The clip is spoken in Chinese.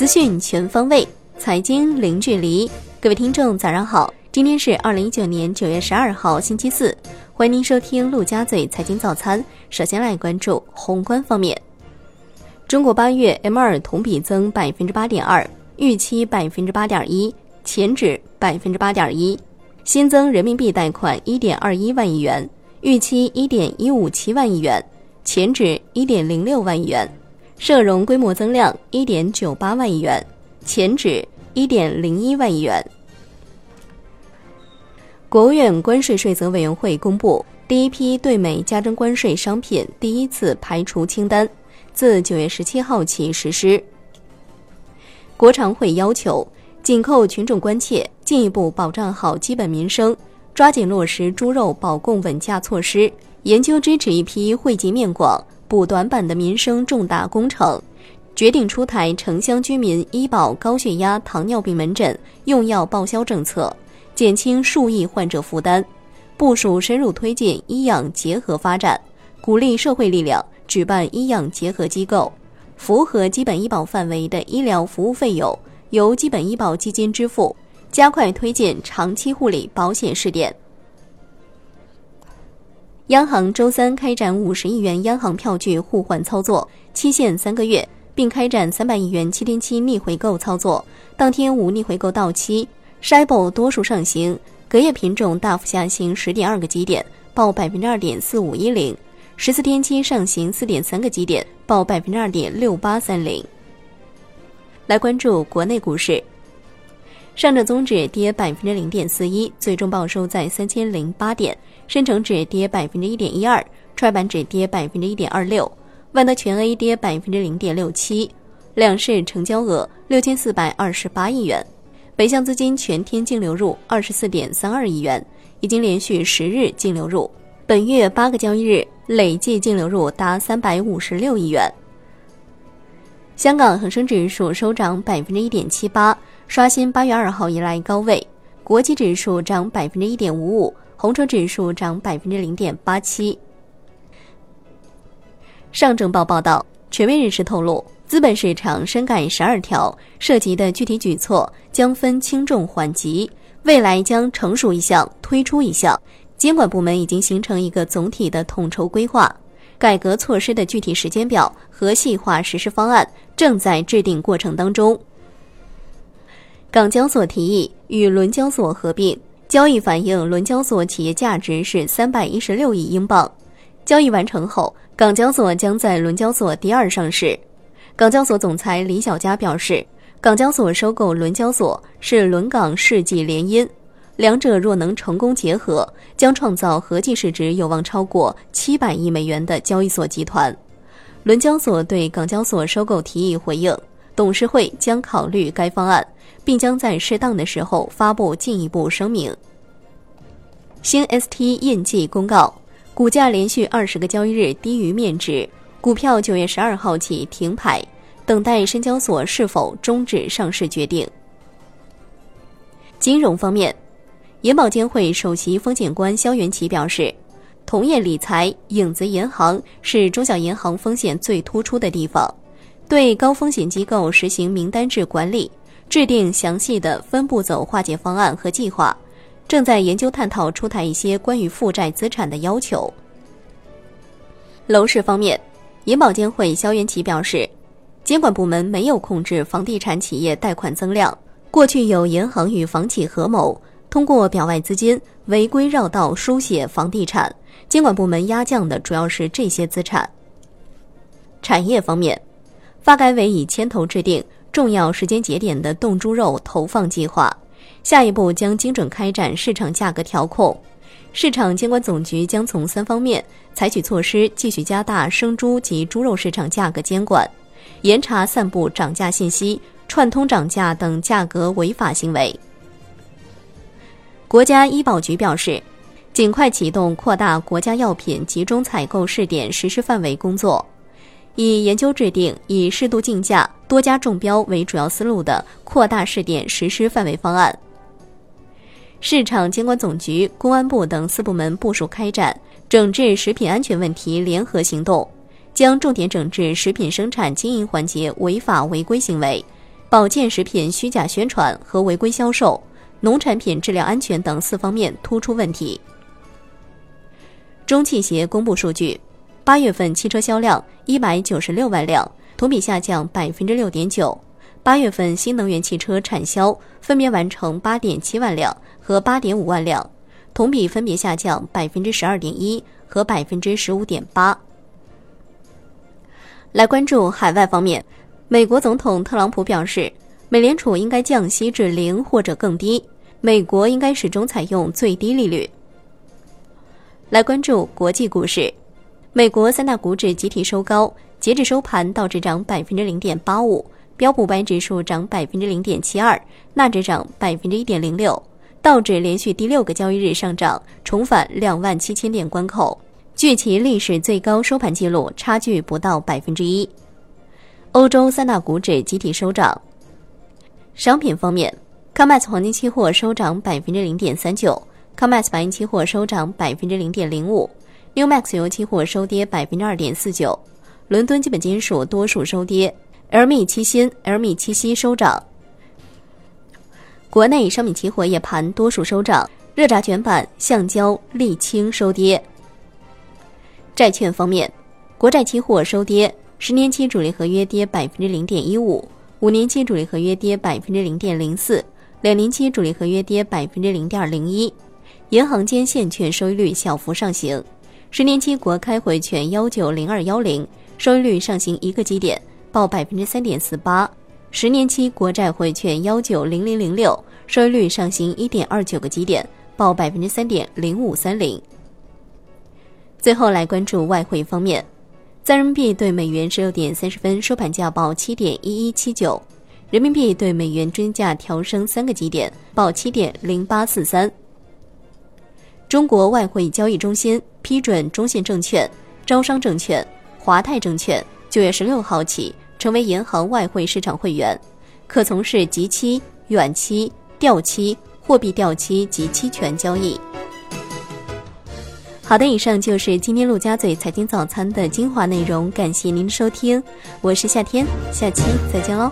资讯全方位，财经零距离。各位听众早上好，今天是2019年9月12号星期四，欢迎您收听陆家嘴财经早餐。首先来关注宏观方面，中国8月 M2 同比增 8.2%， 预期 8.1%， 前值 8.1%， 新增人民币贷款 1.21 万亿元，预期 1.157 万亿元，前值 1.06 万亿元，社融规模增量 1.98 万亿元，前值 1.01 万亿元。国务院关税税则委员会公布第一批对美加征关税商品第一次排除清单，自9月17号起实施。国常会要求紧扣群众关切，进一步保障好基本民生，抓紧落实猪肉保供稳价措施，研究支持一批惠及面广、补短板的民生重大工程，决定出台城乡居民医保高血压、糖尿病门诊用药报销政策，减轻数亿患者负担，部署深入推进医养结合发展，鼓励社会力量举办医养结合机构，符合基本医保范围的医疗服务费用由基本医保基金支付，加快推进长期护理保险试点。央行周三开展50亿元央行票据互换操作，期限3个月，并开展300亿元7天期逆回购操作，当天无逆回购到期。Shibor 多数上行，隔夜品种大幅下行 10.2 个基点，报 2.4510， 14天期上行 4.3 个基点，报 2.6830。 来关注国内股市，上证综指跌 0.41%， 最终报收在3008点，深成指跌 1.12%， 创业板指跌 1.26%， 万德全 A 跌 0.67%， 两市成交额6428亿元，北向资金全天净流入 24.32 亿元，已经连续10日净流入，本月8个交易日累计净流入达356亿元。香港恒生指数收涨 1.78%， 刷新8月2号以来高位，国际指数涨 1.55%， 红筹指数涨 0.87%。 上证报报道，权威人士透露，资本市场深改12条，涉及的具体举措将分轻重缓急，未来将成熟一项推出一项，监管部门已经形成一个总体的统筹规划，改革措施的具体时间表和细化实施方案正在制定过程当中。港交所提议与伦交所合并，交易反映伦交所企业价值是316亿英镑。交易完成后，港交所将在伦交所第2上市。港交所总裁李小加表示，港交所收购伦交所是伦港世纪联姻，两者若能成功结合，将创造合计市值有望超过700亿美元的交易所集团。伦交所对港交所收购提议回应，董事会将考虑该方案，并将在适当的时候发布进一步声明。新 ST 印记公告，股价连续20个交易日低于面值，股票9月12号起停牌，等待深交所是否终止上市决定。金融方面，银保监会首席风险官肖元奇表示，同业理财、影子银行是中小银行风险最突出的地方，对高风险机构实行名单制管理，制定详细的分步走化解方案和计划，正在研究探讨出台一些关于负债资产的要求。楼市方面，银保监会肖元奇表示，监管部门没有控制房地产企业贷款增量，过去有银行与房企合谋，通过表外资金违规绕道输血房地产，监管部门压降的主要是这些资产。产业方面，发改委已牵头制定重要时间节点的冻猪肉投放计划，下一步将精准开展市场价格调控。市场监管总局将从3方面采取措施，继续加大生猪及猪肉市场价格监管，严查散布涨价信息、串通涨价等价格违法行为。国家医保局表示，尽快启动扩大国家药品集中采购试点实施范围工作，以研究制定以适度竞价、多家中标为主要思路的扩大试点实施范围方案。市场监管总局、公安部等4部门部署开展整治食品安全问题联合行动，将重点整治食品生产经营环节违法违规行为，保健食品虚假宣传和违规销售、农产品质量安全等4方面突出问题。中汽协公布数据，8月份汽车销量196万辆，同比下降6.9%。8月份新能源汽车产销分别完成8.7万辆和8.5万辆，同比分别下降12.1%和15.8%。来关注海外方面，美国总统特朗普表示，美联储应该降息至0或者更低，美国应该始终采用最低利率。来关注国际股市，美国三大股指集体收高，截至收盘，道指涨 0.85%， 标普500指数涨 0.72%， 纳指涨 1.06%， 道指连续第6个交易日上涨，重返27000点关口，距其历史最高收盘记录差距不到 1%。 欧洲三大股指集体收涨。商品方面， COMEX 黄金期货收涨 0.39%，COMEX 白银期货收涨 0.05%， NYMEX 油期货收跌 2.49%， 伦敦基本金属多数收跌， LME 期锌、LME 期锡收涨。国内商品期货夜盘多数收涨，热轧卷板、橡胶、沥青收跌。债券方面，国债期货收跌，10年期主力合约跌 0.15%， 5年期主力合约跌 0.04%， 2年期主力合约跌 0.01%。银行间现券收益率小幅上行，10年期国开回券190210收益率上行1个基点，报 3.48%； 10年期国债回券190006收益率上行1.29个基点，报 3.0530%。最后来关注外汇方面，在人民币对美元16点30分收盘价报 7.1179， 人民币对美元均价调升3个基点，报 7.0843。中国外汇交易中心批准中信证券、招商证券、华泰证券9月16号起成为银行外汇市场会员，可从事即期、远期、调期、货币调期及期权交易。好的，以上就是今天陆家嘴财经早餐的精华内容，感谢您的收听，我是夏天，下期再见喽。